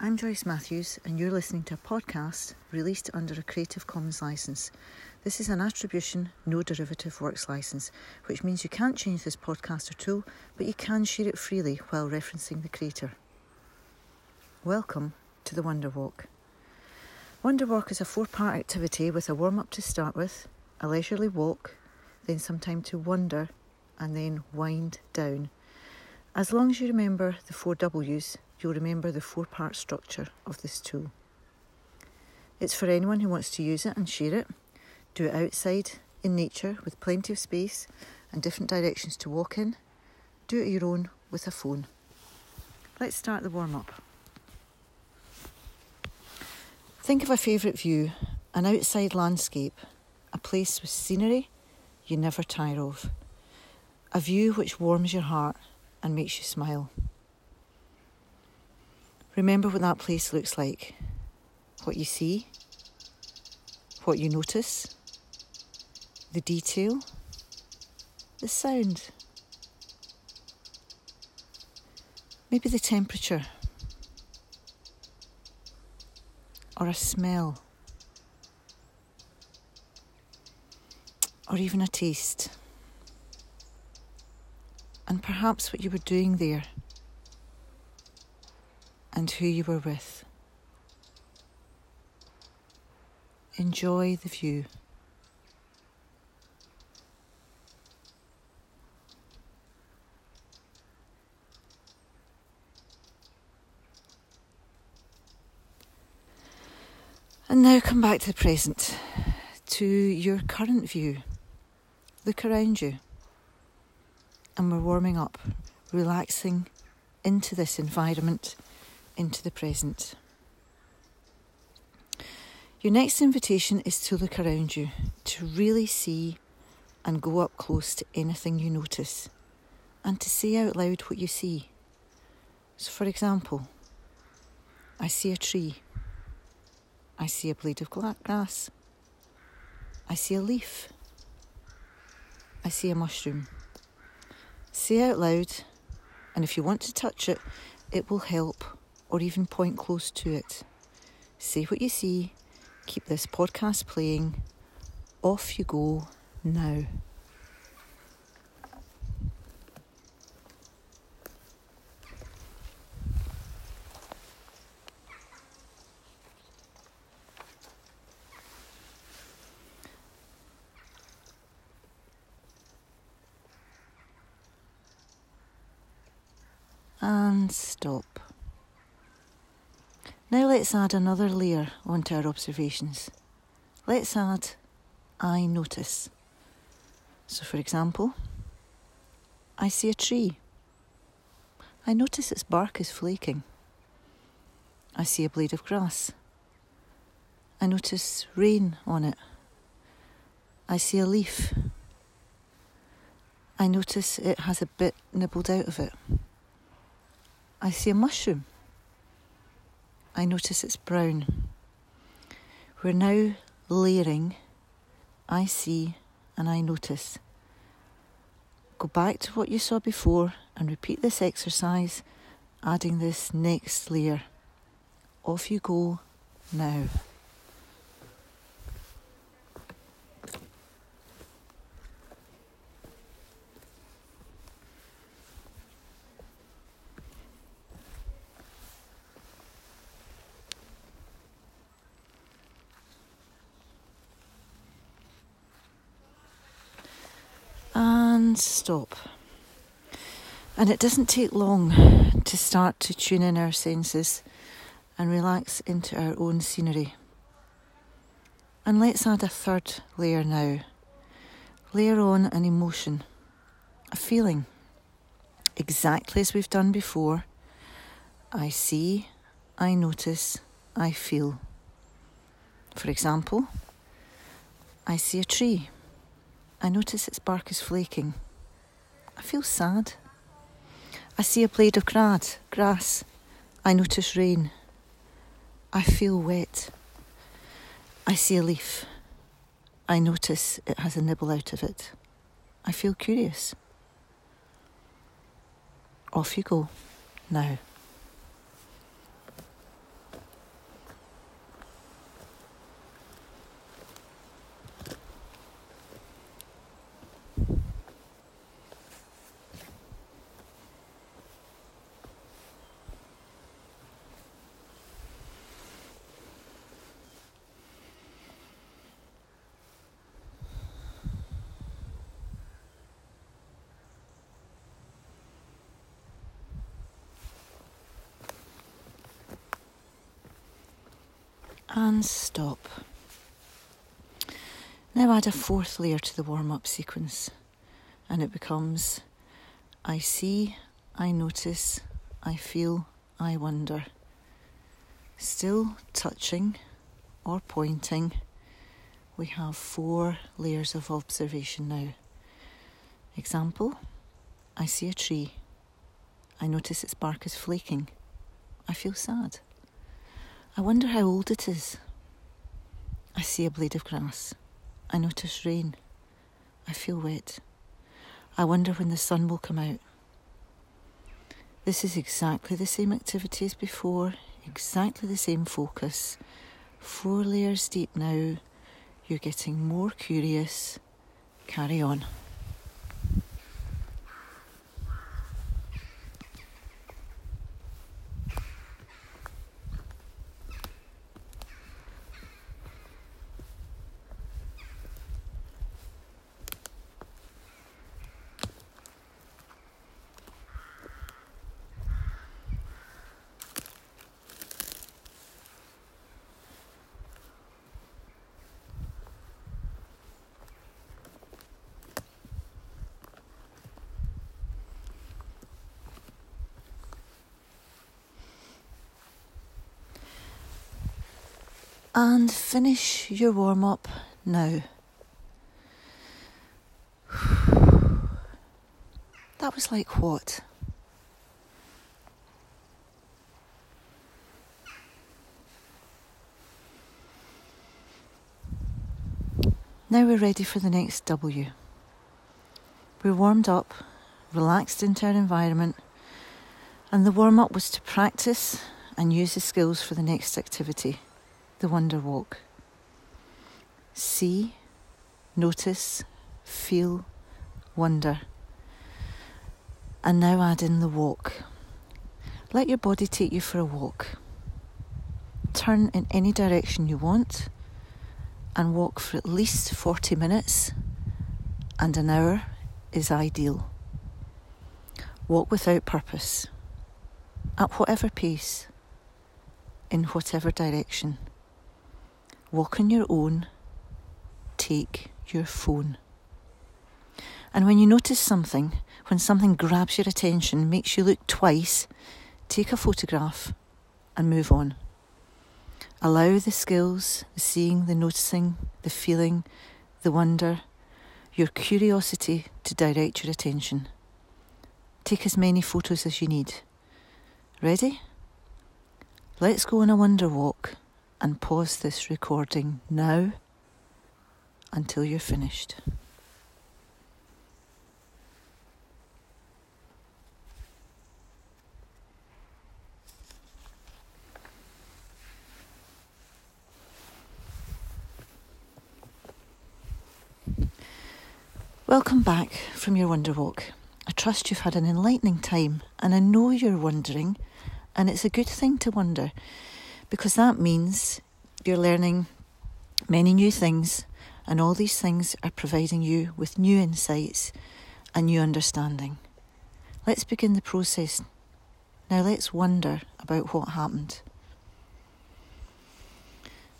I'm Joyce Matthews, and you're listening to a podcast released under a Creative Commons license. This is an attribution, no derivative works license, which means you can't change this podcast or tool, but you can share it freely while referencing the creator. Welcome to the Wonder Walk. Wonder Walk is a four-part activity with a warm-up to start with, a leisurely walk, then some time to wander, and then wind down. As long as you remember the four W's, you'll remember the four-part structure of this tool. It's for anyone who wants to use it and share it. Do it outside, in nature, with plenty of space and different directions to walk in. Do it your own with a phone. Let's start the warm-up. Think of a favourite view, an outside landscape, a place with scenery you never tire of, a view which warms your heart and makes you smile. Remember what that place looks like, what you see, what you notice, the detail, the sound, maybe the temperature, or a smell, or even a taste, and perhaps what you were doing there, and who you were with. Enjoy the view. And now come back to the present, to your current view. Look around you. And we're warming up, relaxing into this environment, into the present. Your next invitation is to look around you, to really see and go up close to anything you notice, and to say out loud what you see. So for example, I see a tree, I see a blade of grass, I see a leaf, I see a mushroom. Say out loud, and if you want to touch it, it will help, or even point close to it. Say what you see, keep this podcast playing, off you go now. And stop. Now let's add another layer onto our observations. Let's add, I notice. So for example, I see a tree. I notice its bark is flaking. I see a blade of grass. I notice rain on it. I see a leaf. I notice it has a bit nibbled out of it. I see a mushroom. I notice it's brown. We're now layering I see and I notice. Go back to what you saw before and repeat this exercise, adding this next layer. Off you go now. And stop. And it doesn't take long to start to tune in our senses and relax into our own scenery. And let's add a third layer now. Layer on an emotion, a feeling, exactly as we've done before. I see, I notice, I feel. For example, I see a tree. I notice its bark is flaking. I feel sad. I see a blade of grass. I notice rain. I feel wet. I see a leaf. I notice it has a nibble out of it. I feel curious. Off you go now. and stop. Now add a fourth layer to the warm-up sequence, and it becomes I see, I notice, I feel, I wonder. Still touching or pointing, we have 4 layers of observation now. Example, I see a tree. I notice its bark is flaking. I feel sad. I wonder how old it is. I see a blade of grass. I notice rain. I feel wet. I wonder when the sun will come out. This is exactly the same activity as before, exactly the same focus. 4 layers deep now. You're getting more curious. Carry on. And finish your warm-up now. That was like what? Now we're ready for the next W. We're warmed up, relaxed into our environment, and the warm-up was to practice and use the skills for the next activity. The Wonder Walk. See, notice, feel, wonder. And now add in the walk. Let your body take you for a walk. Turn in any direction you want and walk for at least 40 minutes, and an hour is ideal. Walk without purpose, at whatever pace, in whatever direction. Walk on your own, take your phone. And when you notice something, when something grabs your attention, makes you look twice, take a photograph and move on. Allow the skills, the seeing, the noticing, the feeling, the wonder, your curiosity to direct your attention. Take as many photos as you need. Ready? Let's go on a wonder walk. And pause this recording now until you're finished. Welcome back from your wonder walk. I trust you've had an enlightening time, and I know you're wondering, and it's a good thing to wonder, because that means you're learning many new things, and all these things are providing you with new insights and new understanding. Let's begin the process. Now let's wonder about what happened.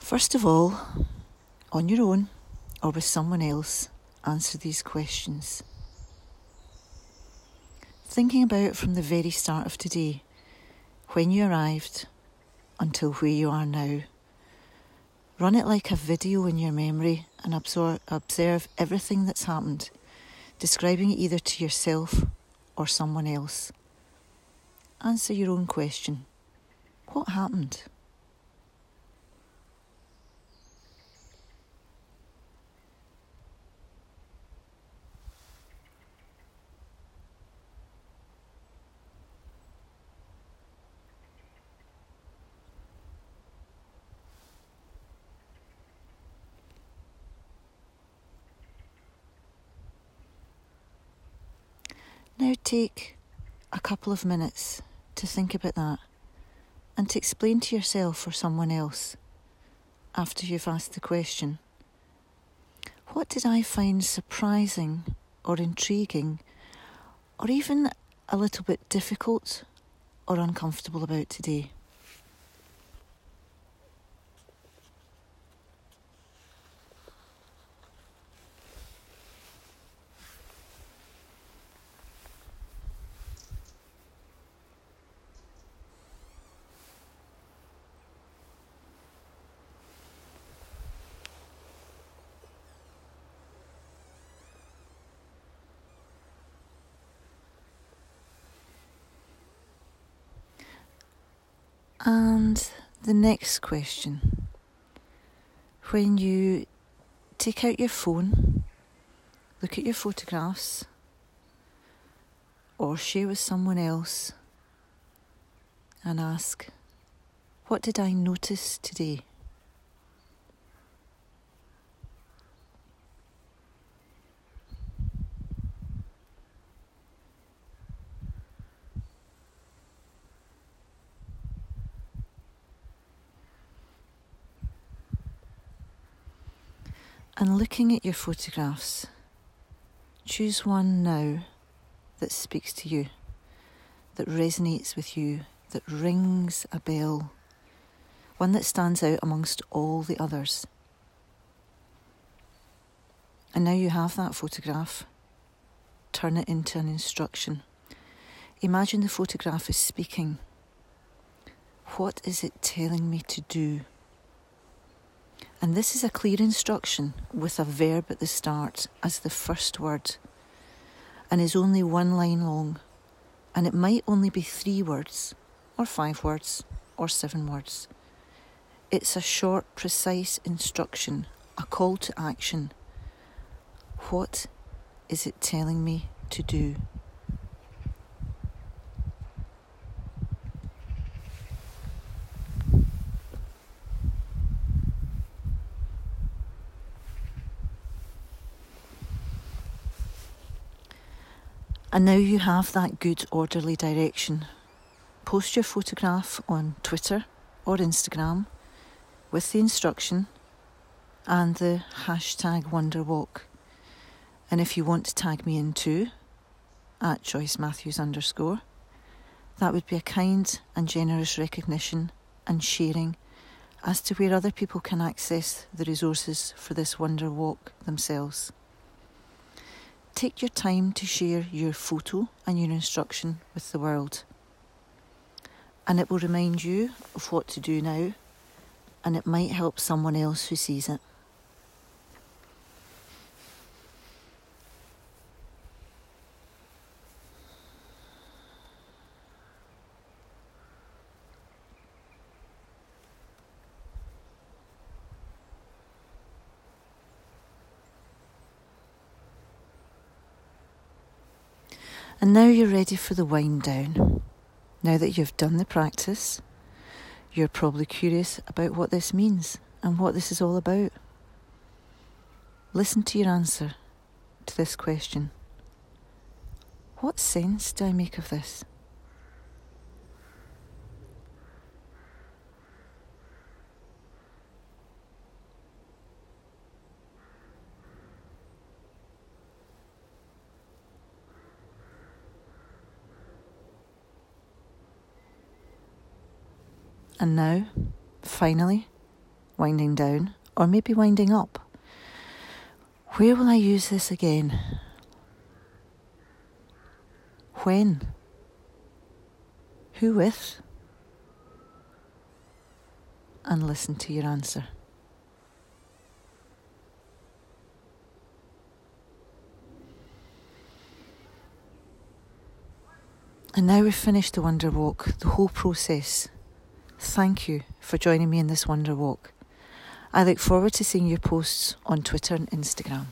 First of all, on your own or with someone else, answer these questions. Thinking about from the very start of today, when you arrived, until where you are now. Run it like a video in your memory and observe everything that's happened, describing it either to yourself or someone else. Answer your own question. What happened? Now take a couple of minutes to think about that and to explain to yourself or someone else, after you've asked the question, what did I find surprising or intriguing or even a little bit difficult or uncomfortable about today? And the next question. When you take out your phone, look at your photographs, or share with someone else, and ask, what did I notice today? And looking at your photographs, choose one now that speaks to you, that resonates with you, that rings a bell, one that stands out amongst all the others. And now you have that photograph, turn it into an instruction. Imagine the photograph is speaking. What is it telling me to do? And this is a clear instruction with a verb at the start as the first word, and is only one line long, and it might only be 3 words, or 5 words, or 7 words. It's a short, precise instruction, a call to action. What is it telling me to do? And now you have that good orderly direction. Post your photograph on Twitter or Instagram with the instruction and the #WonderWalk. And if you want to tag me in too, @JoyceMatthews_, that would be a kind and generous recognition and sharing as to where other people can access the resources for this Wonder Walk themselves. Take your time to share your photo and your instruction with the world. And it will remind you of what to do now, and it might help someone else who sees it. And now you're ready for the wind down. Now that you've done the practice, you're probably curious about what this means and what this is all about. Listen to your answer to this question. What sense do I make of this? And now, finally, winding down, or maybe winding up. Where will I use this again? When? Who with? And listen to your answer. And now we've finished the Wonder Walk, the whole process. Thank you for joining me in this Wonder Walk. I look forward to seeing your posts on Twitter and Instagram.